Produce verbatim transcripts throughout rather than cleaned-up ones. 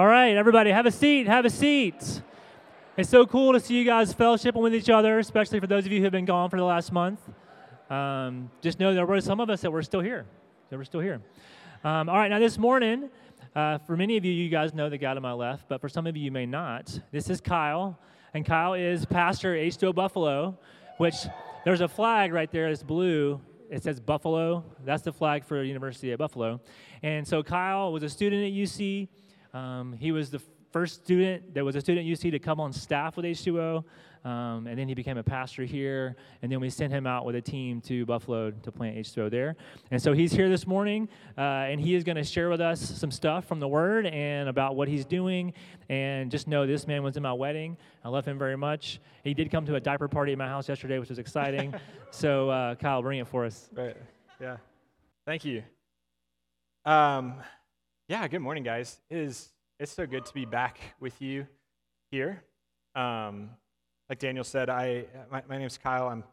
All right, everybody, have a seat, have a seat. It's so cool to see you guys fellowshipping with each other, especially for those of you who have been gone for the last month. Um, just know there were some of us that were still here, that were still here. Um, all right, now this morning, uh, for many of you, you guys know the guy to my left, but for some of you, you may not. This is Kyle, and Kyle is pastor at H two O Buffalo, which there's a flag right there that's blue. It says Buffalo. That's the flag for University at Buffalo. And so Kyle was a student at U C. Um, he was the first student that was a student at U C to come on staff with H two O, um, and then he became a pastor here, and then we sent him out with a team to Buffalo to plant H two O there. And so he's here this morning, uh, and he is going to share with us some stuff from the Word and about what he's doing, and just know this man was in my wedding. I love him very much. He did come to a diaper party at my house yesterday, which was exciting. So, uh, Kyle, bring it for us. Right. Yeah. Thank you. Um, yeah, good morning, guys. It is... It's so good to be back with you here. Um, like Daniel said, I my, my name's Kyle. I'm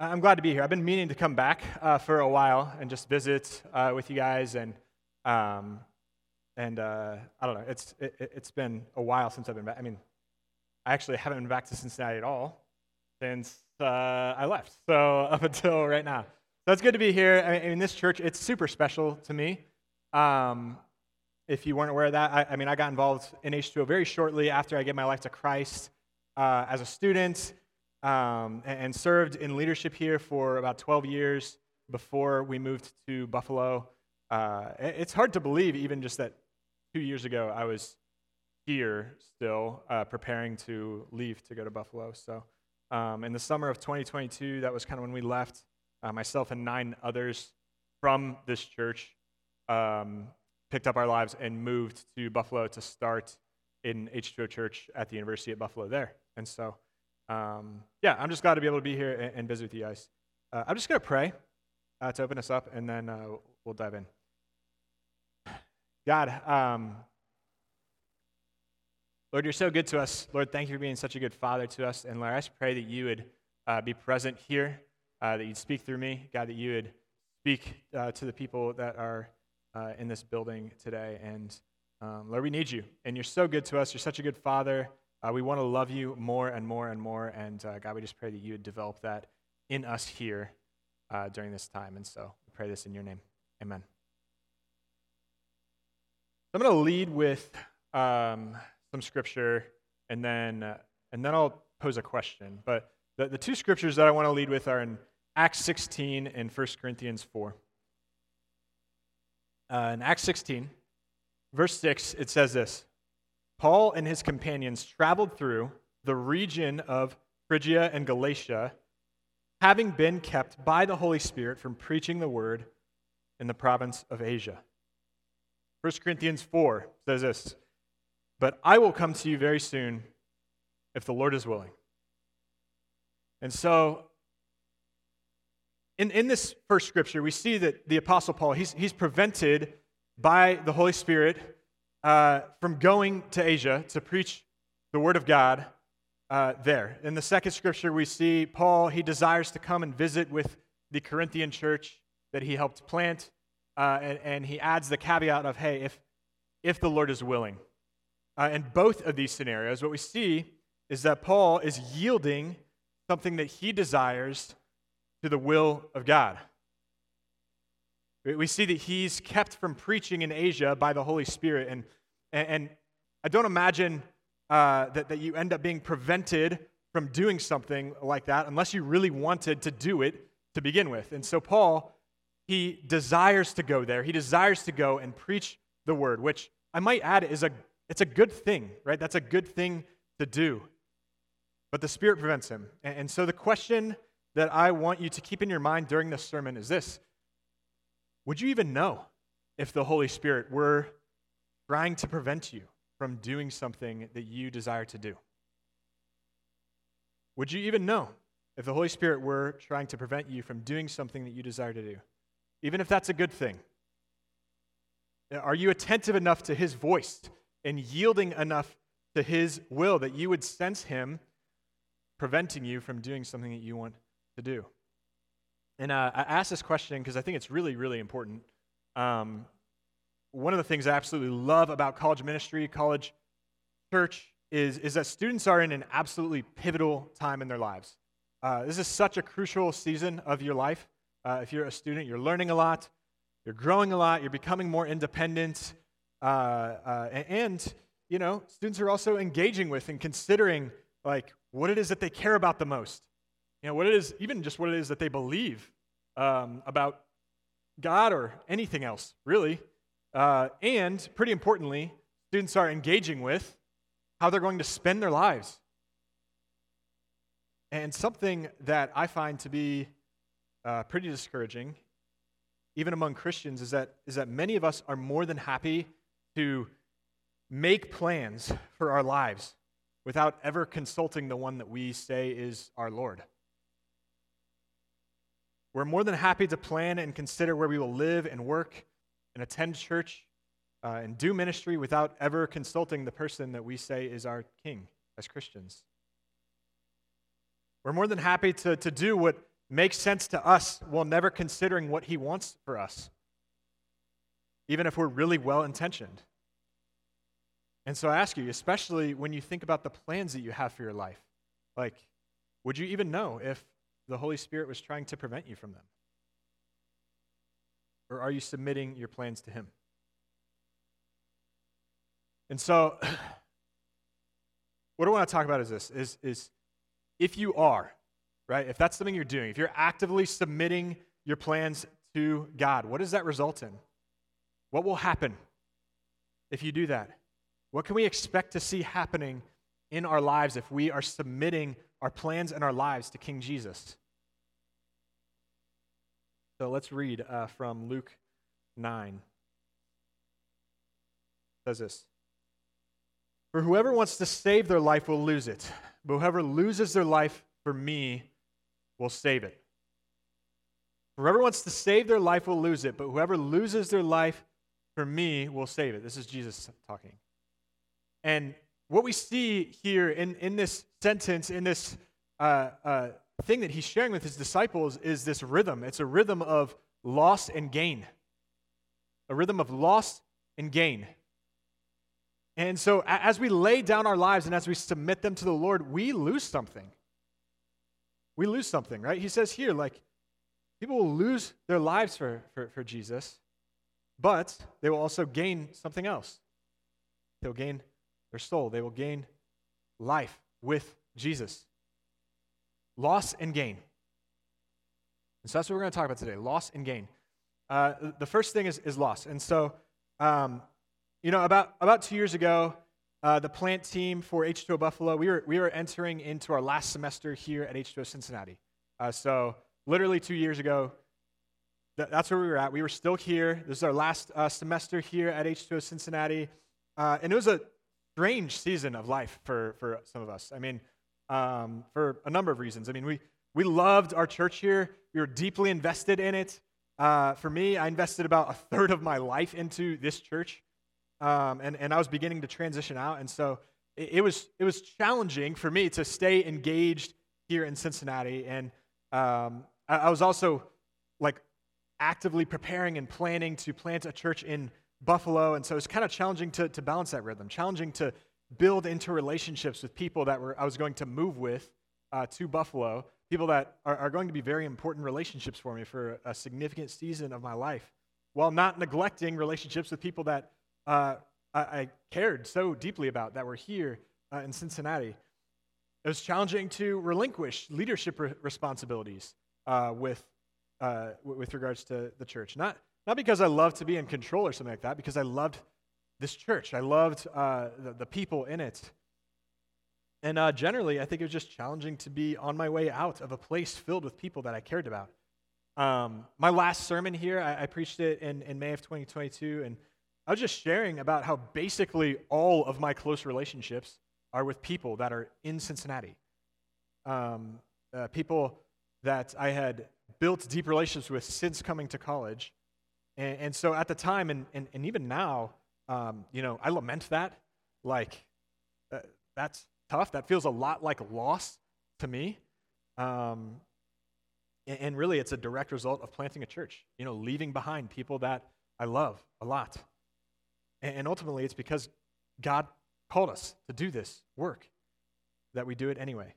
I'm glad to be here. I've been meaning to come back uh, for a while and just visit uh, with you guys, and um, and uh, I don't know. It's it, it's been a while since I've been back. I mean, I actually haven't been back to Cincinnati at all since uh, I left. So up until right now, so it's good to be here. I mean, in this church, it's super special to me. Um, If you weren't aware of that, I, I mean, I got involved in H two O very shortly after I gave my life to Christ uh, as a student, um, and, and served in leadership here for about twelve years before we moved to Buffalo. Uh, it's hard to believe even just that two years ago I was here still uh, preparing to leave to go to Buffalo. So um, in the summer of twenty twenty-two, that was kind of when we left, uh, myself and nine others from this church, um picked up our lives and moved to Buffalo to start in H two O Church at the University at Buffalo there. And so, um, yeah, I'm just glad to be able to be here and, and visit with you guys. Uh, I'm just going to pray uh, to open us up, and then uh, we'll dive in. God, um, Lord, you're so good to us. Lord, thank you for being such a good father to us. And Lord, I just pray that you would uh, be present here, uh, that you'd speak through me. God, that you would speak uh, to the people that are Uh, in this building today, and um, Lord, we need you, and you're so good to us. You're such a good father. Uh, we want to love you more and more and more, and uh, God, we just pray that you would develop that in us here uh, during this time, and so we pray this in your name. Amen. I'm going to lead with um, some scripture, and then uh, and then I'll pose a question, but the, the two scriptures that I want to lead with are in Acts sixteen and First Corinthians four. Uh, in Acts sixteen, verse six, it says this: Paul and his companions traveled through the region of Phrygia and Galatia, having been kept by the Holy Spirit from preaching the word in the province of Asia. First Corinthians four says this: But I will come to you very soon, if the Lord is willing. And so, In in this first scripture, we see that the Apostle Paul, he's he's prevented by the Holy Spirit uh, from going to Asia to preach the Word of God uh, there. In the second scripture, we see Paul, he desires to come and visit with the Corinthian church that he helped plant, uh, and, and he adds the caveat of, hey, if, if the Lord is willing. Uh, in both of these scenarios, what we see is that Paul is yielding something that he desires to the will of God. We see that he's kept from preaching in Asia by the Holy Spirit, and and, and I don't imagine uh, that, that you end up being prevented from doing something like that unless you really wanted to do it to begin with. And so Paul, he desires to go there. He desires to go and preach the word, which I might add is a it's a good thing, right? That's a good thing to do. But the Spirit prevents him. And, and so the question that I want you to keep in your mind during this sermon is this: would you even know if the Holy Spirit were trying to prevent you from doing something that you desire to do? Would you even know if the Holy Spirit were trying to prevent you from doing something that you desire to do, even if that's a good thing? Are you attentive enough to His voice and yielding enough to His will that you would sense Him preventing you from doing something that you want to do? And uh, I asked this question because I think it's really, really important. Um, one of the things I absolutely love about college ministry, college church, is, is that students are in an absolutely pivotal time in their lives. Uh, this is such a crucial season of your life. Uh, if you're a student, you're learning a lot, you're growing a lot, you're becoming more independent, uh, uh, and, you know, students are also engaging with and considering, like, what it is that they care about the most. You know, what it is, even just what it is that they believe um, about God or anything else, really. Uh, and, pretty importantly, students are engaging with how they're going to spend their lives. And something that I find to be uh, pretty discouraging, even among Christians, is that is that many of us are more than happy to make plans for our lives without ever consulting the one that we say is our Lord. We're more than happy to plan and consider where we will live and work and attend church uh, and do ministry without ever consulting the person that we say is our King as Christians. We're more than happy to, to do what makes sense to us while never considering what He wants for us, even if we're really well-intentioned. And so I ask you, especially when you think about the plans that you have for your life, like, would you even know if the Holy Spirit was trying to prevent you from them? Or are you submitting your plans to Him? And so, what I want to talk about is this, is, is if you are, right, if that's something you're doing, if you're actively submitting your plans to God, what does that result in? What will happen if you do that? What can we expect to see happening in our lives if we are submitting our plans and our lives to King Jesus? So let's read uh, from Luke nine. It says this: "For whoever wants to save their life will lose it, but whoever loses their life for me will save it. Whoever wants to save their life will lose it, but whoever loses their life for me will save it." This is Jesus talking. And what we see here in, in this sentence, in this uh, uh, thing that he's sharing with his disciples is this rhythm. It's a rhythm of loss and gain. A rhythm of loss and gain. And so as we lay down our lives and as we submit them to the Lord, we lose something. We lose something, right? He says here, like, people will lose their lives for, for, for Jesus, but they will also gain something else. They'll gain their soul. They will gain life with Jesus. Loss and gain. And so that's what we're going to talk about today, loss and gain. Uh, the first thing is, is loss. And so, um, you know, about, about two years ago, uh, the plant team for H two O Buffalo, we were, we were entering into our last semester here at H two O Cincinnati. Uh, so literally two years ago, th- that's where we were at. We were still here. This is our last uh, semester here at H two O Cincinnati. Uh, and it was a strange season of life for, for some of us. I mean, Um, for a number of reasons. I mean, we we loved our church here. We were deeply invested in it. Uh, for me, I invested about a third of my life into this church, um, and and I was beginning to transition out, and so it, it was it was challenging for me to stay engaged here in Cincinnati, and um, I, I was also like actively preparing and planning to plant a church in Buffalo, and so it's kind of challenging to to balance that rhythm, challenging to build into relationships with people that were I was going to move with uh, to Buffalo, people that are, are going to be very important relationships for me for a significant season of my life, while not neglecting relationships with people that uh, I, I cared so deeply about that were here uh, in Cincinnati. It was challenging to relinquish leadership re- responsibilities uh, with uh, w- with regards to the church. Not not because I loved to be in control or something like that, because I loved this church. I loved uh, the, the people in it. And uh, generally, I think it was just challenging to be on my way out of a place filled with people that I cared about. Um, my last sermon here, I, I preached it in, in May of twenty twenty-two, and I was just sharing about how basically all of my close relationships are with people that are in Cincinnati. Um, uh, people that I had built deep relationships with since coming to college. And, and so at the time, and, and, and even now, Um, you know, I lament that, like, uh, that's tough. That feels a lot like loss to me, um, and, and really it's a direct result of planting a church, you know, leaving behind people that I love a lot, And ultimately, it's because God called us to do this work that we do it anyway.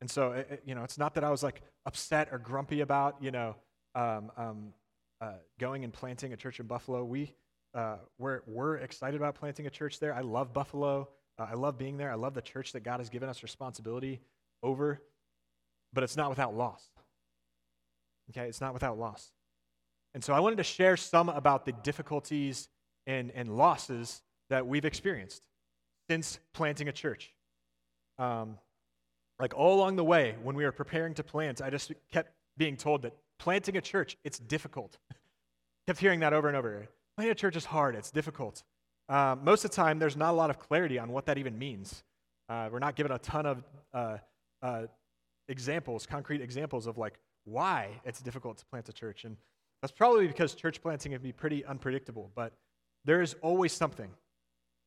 And so, it, you know, it's not that I was like upset or grumpy about, you know, um, um, uh, going and planting a church in Buffalo. We uh, we're, we're excited about planting a church there. I love Buffalo. Uh, I love being there. I love the church that God has given us responsibility over. But it's not without loss. Okay, it's not without loss. And so I wanted to share some about the difficulties and, and losses that we've experienced since planting a church. Um, like all along the way, when we were preparing to plant, I just kept being told that planting a church, it's difficult. Kept hearing that over and over. Planting a church is hard. It's difficult. Uh, most of the time, there's not a lot of clarity on what that even means. Uh, we're not given a ton of uh, uh, examples, concrete examples of like why it's difficult to plant a church. And that's probably because church planting can be pretty unpredictable, but there is always something.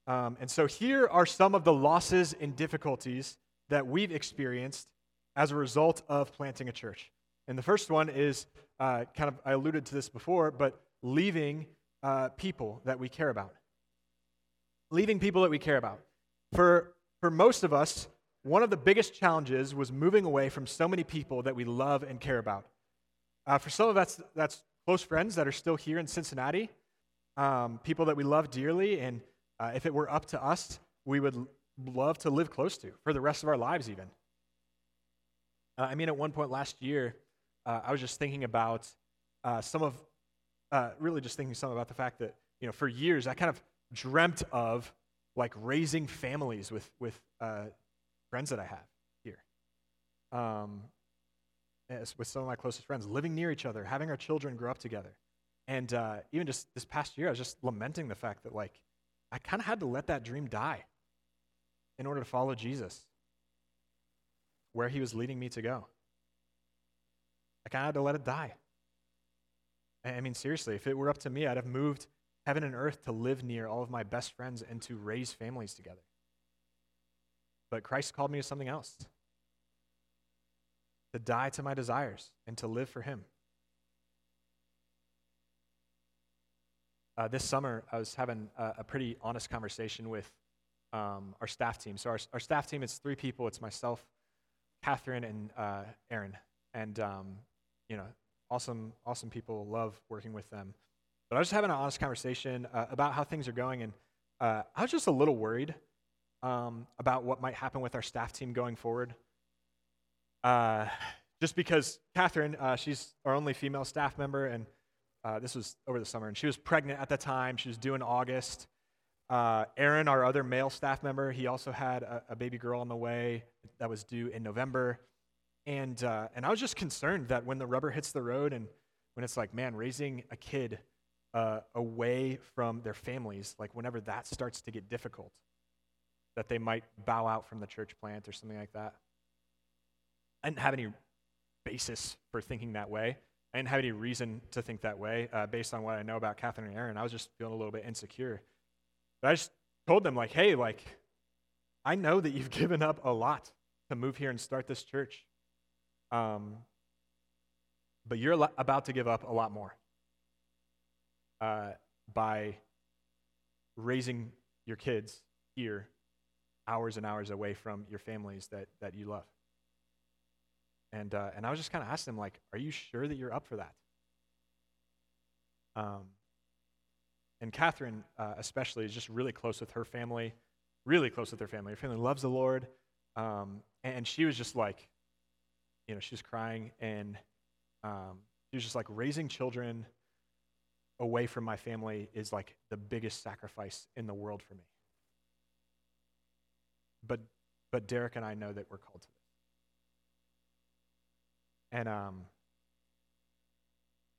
Um, and so here are some of the losses and difficulties that we've experienced as a result of planting a church. And the first one is uh, kind of, I alluded to this before, but leaving uh, people that we care about. Leaving people that we care about. For, for most of us, one of the biggest challenges was moving away from so many people that we love and care about. Uh, for some of us, that's, that's close friends that are still here in Cincinnati, um, people that we love dearly, and uh, if it were up to us, we would l- love to live close to for the rest of our lives even. Uh, I mean, at one point last year, uh, I was just thinking about uh, some of, uh, really just thinking some about the fact that, you know, for years I kind of dreamt of like raising families with, with uh, friends that I have here. Um with some of my closest friends, living near each other, having our children grow up together. And uh, even just this past year, I was just lamenting the fact that, like, I kind of had to let that dream die in order to follow Jesus, where he was leading me to go. I kind of had to let it die. I mean, seriously, if it were up to me, I'd have moved heaven and earth to live near all of my best friends and to raise families together. But Christ called me to something else. To die to my desires and to live for him. Uh, this summer, I was having a, a pretty honest conversation with um, our staff team. So our, our staff team is three people. It's myself, Catherine, and uh, Aaron. And, um, you know, awesome, awesome people. Love working with them. But I was just having an honest conversation uh, about how things are going. And uh, I was just a little worried um, about what might happen with our staff team going forward. Uh, just because Catherine, uh, she's our only female staff member, and uh, this was over the summer, and she was pregnant at the time. She was due in August. Uh, Aaron, our other male staff member, he also had a, a baby girl on the way that was due in November. And uh, and I was just concerned that when the rubber hits the road and when it's like, man, raising a kid uh, away from their families, like whenever that starts to get difficult, that they might bow out from the church plant or something like that. I didn't have any basis for thinking that way. I didn't have any reason to think that way uh, based on what I know about Catherine and Aaron. I was just feeling a little bit insecure. But I just told them, like, hey, like, I know that you've given up a lot to move here and start this church. Um, but you're lo- about to give up a lot more uh, by raising your kids here hours and hours away from your families that, that you love. And uh, and I was just kind of asking him, like, are you sure that you're up for that? Um, and Catherine, uh, especially, is just really close with her family, really close with her family. Her family loves the Lord. Um, and she was just like, you know, she was crying. And um, she was just like, raising children away from my family is like the biggest sacrifice in the world for me. But but Derek and I know that we're called to this. And um,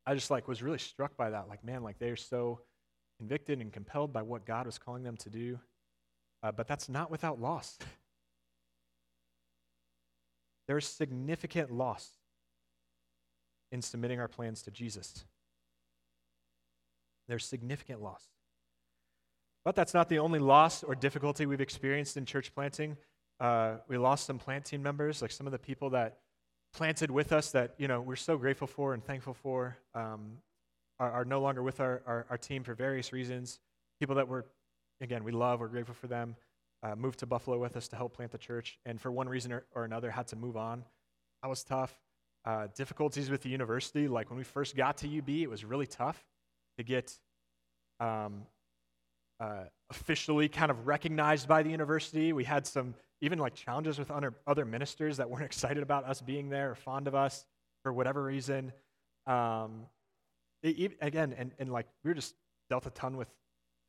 I just like was really struck by that. Like, man, like they're so convicted and compelled by what God was calling them to do. Uh, but that's not without loss. There's significant loss in submitting our plans to Jesus. There's significant loss. But that's not the only loss or difficulty we've experienced in church planting. Uh, we lost some plant team members, like some of the people that planted with us that, you know, we're so grateful for and thankful for, um, are, are no longer with our, our, our team for various reasons. people that we're, again, we love, we're grateful for them, uh, moved to Buffalo with us to help plant the church, and for one reason or, or another had to move on. That was tough. Uh, difficulties with the university, like when we first got to U B, it was really tough to get um, uh, officially kind of recognized by the university. We had some even like challenges with other, other ministers that weren't excited about us being there or fond of us for whatever reason. Um, it, again, and, and like we were just dealt a ton with,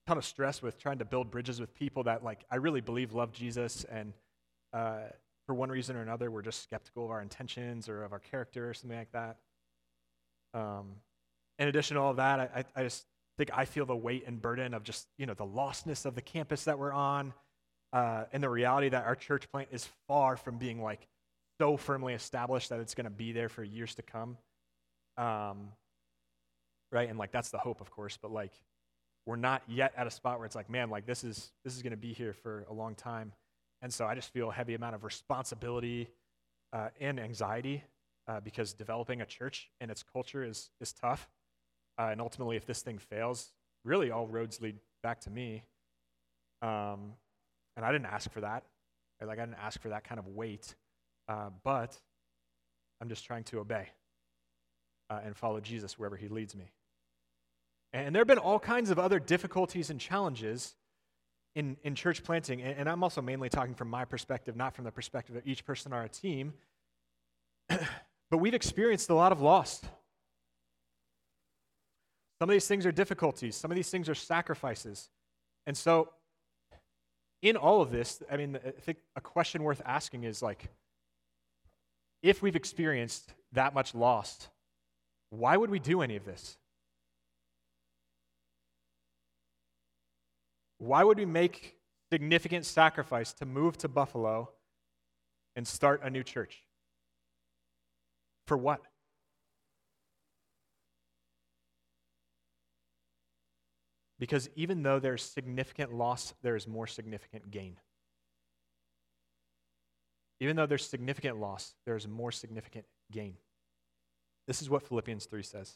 ton of stress with trying to build bridges with people that like I really believe love Jesus and uh, for one reason or another we're just skeptical of our intentions or of our character or something like that. Um, in addition to all of that, I, I just think I feel the weight and burden of just, you know, the lostness of the campus that we're on uh, and the reality that our church plant is far from being like so firmly established that it's going to be there for years to come. Um, right, and like that's the hope, of course, but like we're not yet at a spot where it's like, man, like this is this is going to be here for a long time, and so I just feel a heavy amount of responsibility uh, and anxiety uh, because developing a church and its culture is is tough, uh, and ultimately, if this thing fails, really all roads lead back to me, um, and I didn't ask for that, right? Like I didn't ask for that kind of weight, uh, but I'm just trying to obey. Uh, and follow Jesus wherever he leads me. And there have been all kinds of other difficulties and challenges in, in church planting, and, and I'm also mainly talking from my perspective, not from the perspective of each person on our team, but we've experienced a lot of loss. Some of these things are difficulties. Some of these things are sacrifices. And so in all of this, I mean, I think a question worth asking is like, if we've experienced that much loss, why would we do any of this? Why would we make significant sacrifice to move to Buffalo and start a new church? For what? Because even though there's significant loss, there is more significant gain. Even though there's significant loss, there is more significant gain. This is what Philippians three says.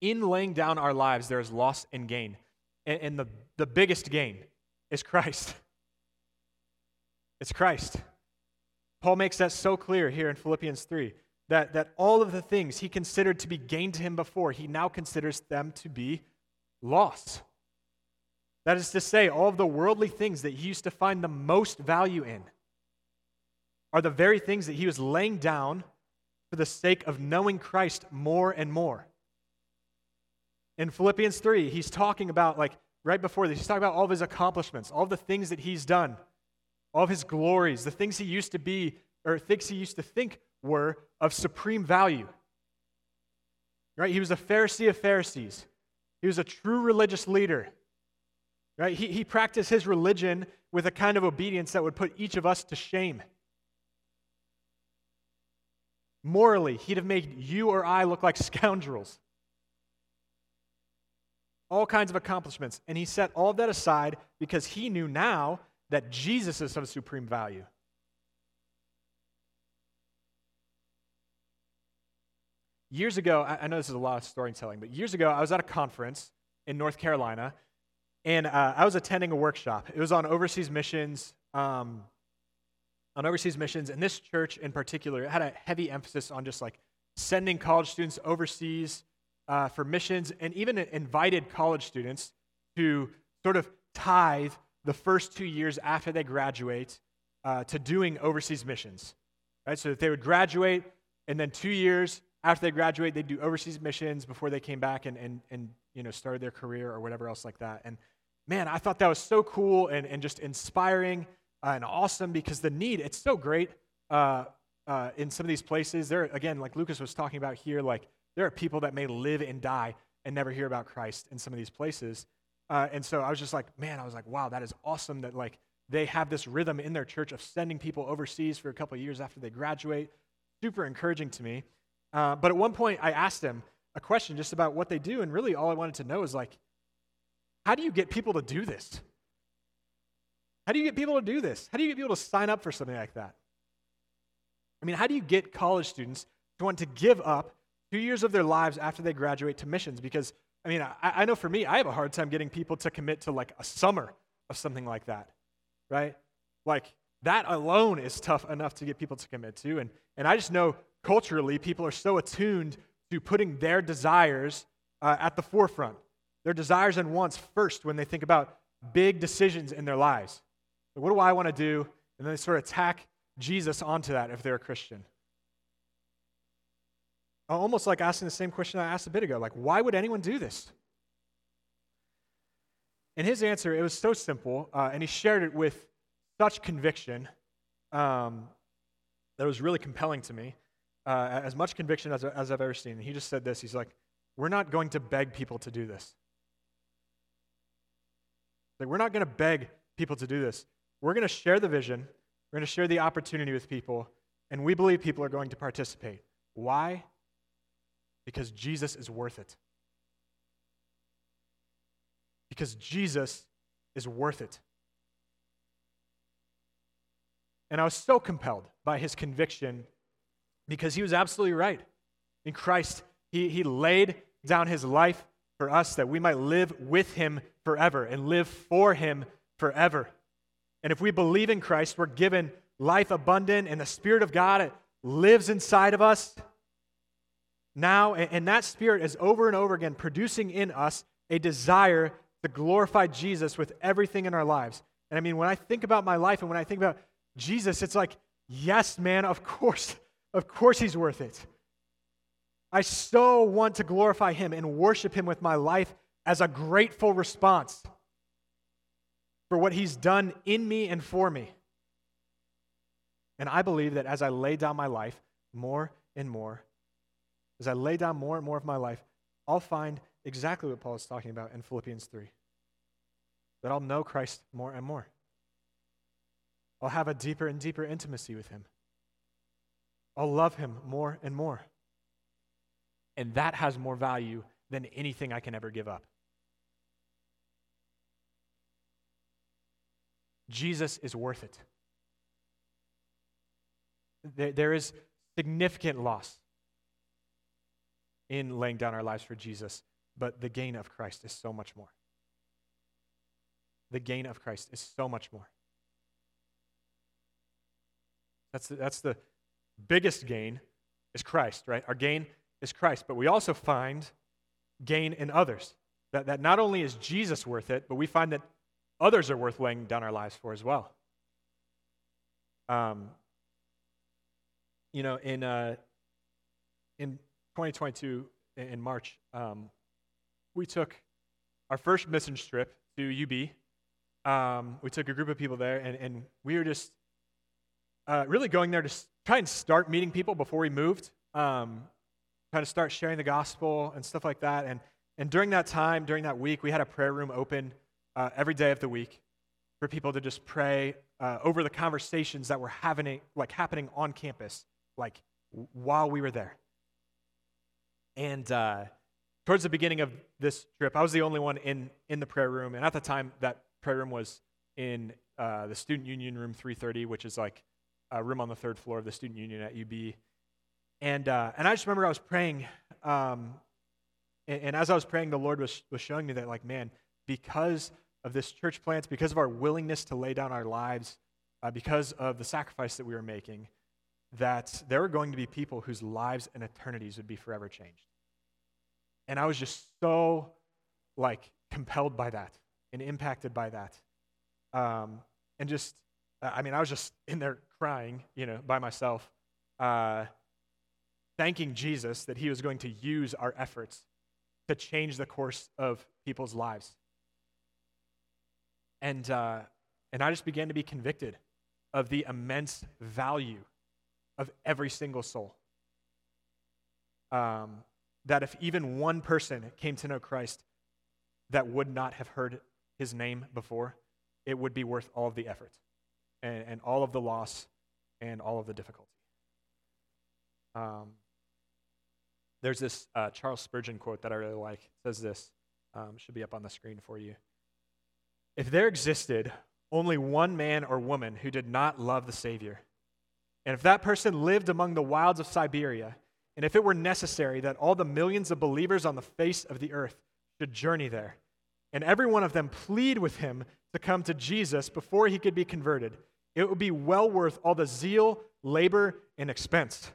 In laying down our lives, there is loss and gain. And, and the, the biggest gain is Christ. It's Christ. Paul makes that so clear here in Philippians three, that, that all of the things he considered to be gain to him before, he now considers them to be loss. That is to say, all of the worldly things that he used to find the most value in are the very things that he was laying down for the sake of knowing Christ more and more. In Philippians three, he's talking about, like, right before this, he's talking about all of his accomplishments, all of the things that he's done, all of his glories, the things he used to be, or things he used to think were of supreme value. Right? He was a Pharisee of Pharisees. He was a true religious leader. Right? He, he practiced his religion with a kind of obedience that would put each of us to shame. Morally, he'd have made you or I look like scoundrels. All kinds of accomplishments. And he set all that aside because he knew now that Jesus is of supreme value. Years ago, I know this is a lot of storytelling, but years ago, I was at a conference in North Carolina, and uh, I was attending a workshop. It was on overseas missions, um, on overseas missions, and this church in particular had a heavy emphasis on just like sending college students overseas uh, for missions, and even invited college students to sort of tithe the first two years after they graduate uh, to doing overseas missions, right? So that they would graduate, and then two years after they graduate, they'd do overseas missions before they came back and, and, and you know, started their career or whatever else like that. And man, I thought that was so cool and, and just inspiring. Uh, and awesome, because the need, it's so great uh, uh, in some of these places. There, again, like Lucas was talking about here, like there are people that may live and die and never hear about Christ in some of these places. Uh, and so I was just like, man, I was like, wow, that is awesome that like they have this rhythm in their church of sending people overseas for a couple of years after they graduate. Super encouraging to me. Uh, but at one point I asked him a question just about what they do. And really all I wanted to know is like, how do you get people to do this? How do you get people to do this? How do you get people to sign up for something like that? I mean, how do you get college students to want to give up two years of their lives after they graduate to missions? Because I mean, I, I know for me, I have a hard time getting people to commit to like a summer of something like that, right? Like that alone is tough enough to get people to commit to. And and I just know culturally, people are so attuned to putting their desires uh, at the forefront, their desires and wants first when they think about big decisions in their lives. Like, what do I want to do? And then they sort of tack Jesus onto that if they're a Christian. Almost like asking the same question I asked a bit ago, like, why would anyone do this? And his answer, it was so simple, uh, and he shared it with such conviction um, that it was really compelling to me, uh, as much conviction as, as I've ever seen. And he just said this, he's like, we're not going to beg people to do this. Like, we're not going to beg people to do this. We're going to share the vision, we're going to share the opportunity with people, and we believe people are going to participate. Why? Because Jesus is worth it. Because Jesus is worth it. And I was so compelled by his conviction because he was absolutely right. In Christ, he, he laid down his life for us that we might live with him forever and live for him forever. And if we believe in Christ, we're given life abundant and the Spirit of God lives inside of us. Now, and that Spirit is over and over again producing in us a desire to glorify Jesus with everything in our lives. And I mean, when I think about my life and when I think about Jesus, it's like, yes, man, of course, of course he's worth it. I so want to glorify him and worship him with my life as a grateful response for what he's done in me and for me. And I believe that as I lay down my life more and more, as I lay down more and more of my life, I'll find exactly what Paul is talking about in Philippians three. That I'll know Christ more and more. I'll have a deeper and deeper intimacy with him. I'll love him more and more. And that has more value than anything I can ever give up. Jesus is worth it. There is significant loss in laying down our lives for Jesus, but the gain of Christ is so much more. The gain of Christ is so much more. That's the, that's the biggest gain is Christ, right? Our gain is Christ, but we also find gain in others. That, that not only is Jesus worth it, but we find that others are worth laying down our lives for as well. Um, you know, in uh, in twenty twenty-two, in March, um, we took our first mission trip to U B. Um, we took a group of people there, and, and we were just uh, really going there to try and start meeting people before we moved, um, trying to start sharing the gospel and stuff like that. And and during that time, during that week, we had a prayer room open uh, every day of the week for people to just pray uh, over the conversations that were having, like happening on campus, like while we were there. And uh, towards the beginning of this trip, I was the only one in, in the prayer room. And at the time, that prayer room was in uh, the Student Union Room three thirty, which is like a room on the third floor of the Student Union at U B. And uh, and I just remember I was praying. Um, and, and as I was praying, the Lord was was showing me that, like, man, because of this church plant, because of our willingness to lay down our lives, uh, because of the sacrifice that we were making, that there were going to be people whose lives and eternities would be forever changed. And I was just so, like, compelled by that and impacted by that. Um, and just, I mean, I was just in there crying, you know, by myself, uh, thanking Jesus that he was going to use our efforts to change the course of people's lives. And uh, and I just began to be convicted of the immense value of every single soul. Um, that if even one person came to know Christ that would not have heard his name before, it would be worth all of the effort and, and all of the loss and all of the difficulty. Um, there's this uh, Charles Spurgeon quote that I really like. It says this. Um, should be up on the screen for you. If there existed only one man or woman who did not love the Savior, and if that person lived among the wilds of Siberia, and if it were necessary that all the millions of believers on the face of the earth should journey there, and every one of them plead with him to come to Jesus before he could be converted, it would be well worth all the zeal, labor, and expense.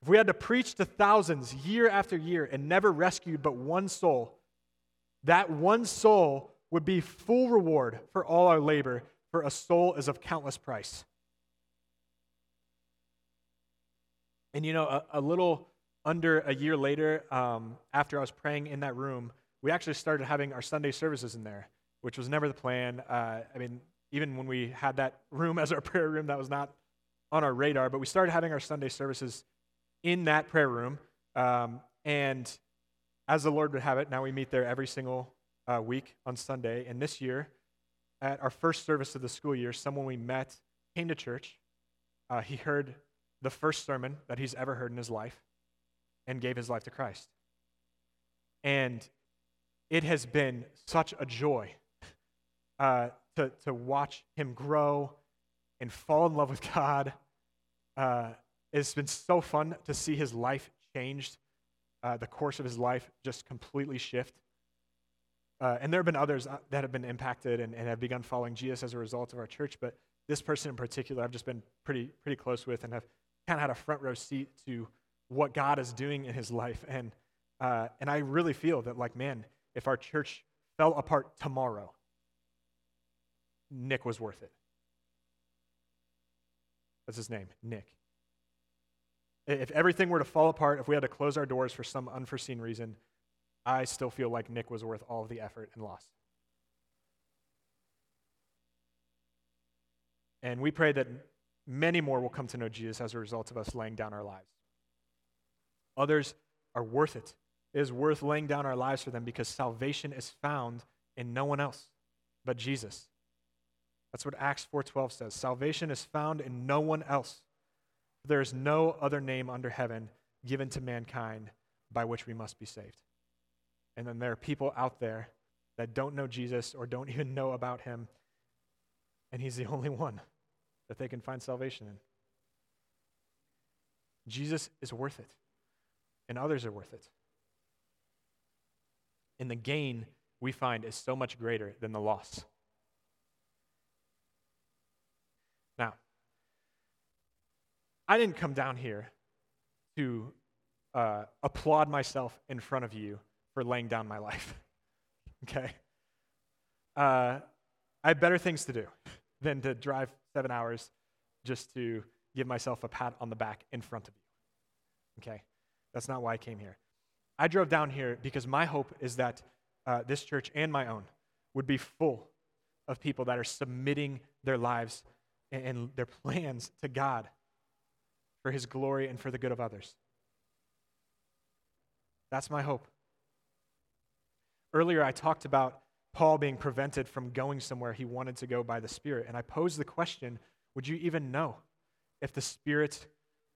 If we had to preach to thousands year after year and never rescued but one soul, that one soul would be full reward for all our labor, for a soul is of countless price. And you know, a, a little under a year later, um, after I was praying in that room, we actually started having our Sunday services in there, which was never the plan. Uh, I mean, even when we had that room as our prayer room, that was not on our radar, but we started having our Sunday services in that prayer room. Um, and as the Lord would have it, now we meet there every single uh, week on Sunday. And this year, at our first service of the school year, someone we met came to church. Uh, he heard the first sermon that he's ever heard in his life, and gave his life to Christ. And it has been such a joy uh, to, to watch him grow and fall in love with God. Uh, it's been so fun to see his life changed, uh, the course of his life just completely shift. Uh, and there have been others that have been impacted and, and have begun following Jesus as a result of our church, but this person in particular I've just been pretty pretty close with and have kind of had a front row seat to what God is doing in his life. And uh, and I really feel that, like, man, if our church fell apart tomorrow, Nick was worth it. That's his name, Nick. If everything were to fall apart, if we had to close our doors for some unforeseen reason, I still feel like Nick was worth all of the effort and loss. And we pray that many more will come to know Jesus as a result of us laying down our lives. Others are worth it. It is worth laying down our lives for them because salvation is found in no one else but Jesus. That's what Acts four twelve says. Salvation is found in no one else. There is no other name under heaven given to mankind by which we must be saved. And then there are people out there that don't know Jesus or don't even know about him, and he's the only one that they can find salvation in. Jesus is worth it. And others are worth it. And the gain we find is so much greater than the loss. Now, I didn't come down here to uh, applaud myself in front of you for laying down my life, okay? Uh, I have better things to do than to drive seven hours just to give myself a pat on the back in front of you, okay? That's not why I came here. I drove down here because my hope is that uh, this church and my own would be full of people that are submitting their lives and, and their plans to God for his glory and for the good of others. That's my hope. Earlier I talked about Paul being prevented from going somewhere he wanted to go by the Spirit, and I posed the question, would you even know if the Spirit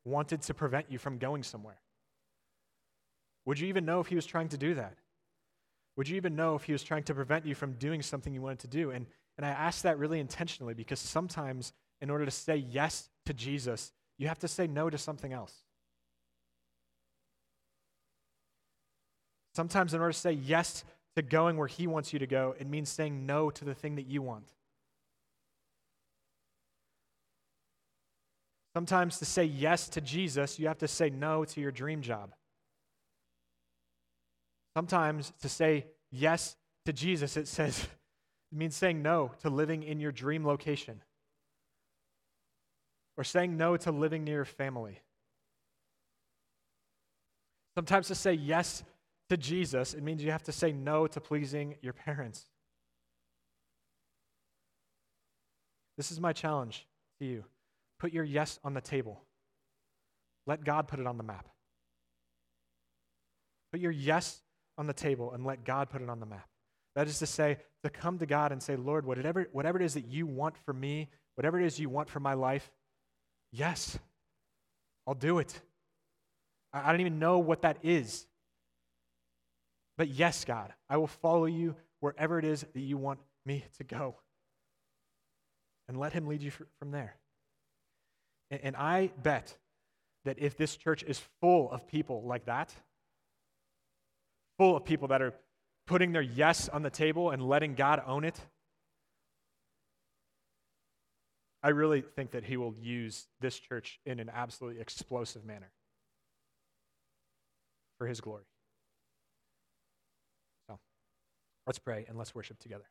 wanted to prevent you from going somewhere? Would you even know if he was trying to do that? Would you even know if he was trying to prevent you from doing something you wanted to do? And and I asked that really intentionally because sometimes in order to say yes to Jesus, you have to say no to something else. Sometimes in order to say yes to going where he wants you to go, it means saying no to the thing that you want. Sometimes to say yes to Jesus, you have to say no to your dream job. Sometimes to say yes to Jesus, it says it means saying no to living in your dream location or saying no to living near your family. Sometimes to say yes to Jesus, it means you have to say no to pleasing your parents. This is my challenge to you. Put your yes on the table. Let God put it on the map. Put your yes on the table and let God put it on the map. That is to say, to come to God and say, Lord, whatever, whatever it is that you want for me, whatever it is you want for my life, yes, I'll do it. I, I don't even know what that is. But yes, God, I will follow you wherever it is that you want me to go. And let him lead you from there. And, and I bet that if this church is full of people like that, full of people that are putting their yes on the table and letting God own it, I really think that he will use this church in an absolutely explosive manner for his glory. So, let's pray and let's worship together.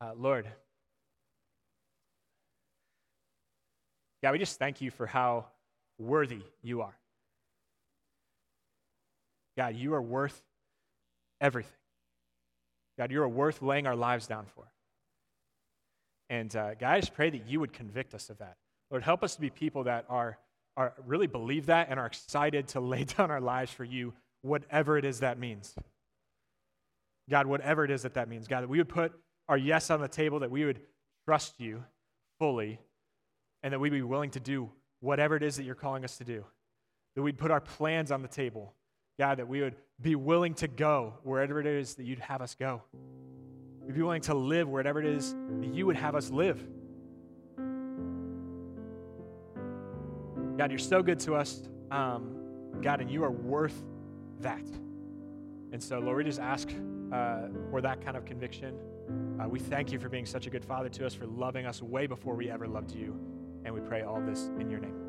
Uh, Lord, yeah, we just thank you for how worthy you are. God, you are worth everything. God, you are worth laying our lives down for. And uh, God, I just pray that you would convict us of that. Lord, help us to be people that are, are really believe that and are excited to lay down our lives for you, whatever it is that means. God, whatever it is that that means. God, that we would put our yes on the table, that we would trust you fully, and that we'd be willing to do whatever it is that you're calling us to do. That we'd put our plans on the table. God, that we would be willing to go wherever it is that you'd have us go. We'd be willing to live wherever it is that you would have us live. God, you're so good to us, um, God, and you are worth that. And so, Lord, we just ask uh, for that kind of conviction. Uh, we thank you for being such a good father to us, for loving us way before we ever loved you. And we pray all this in your name.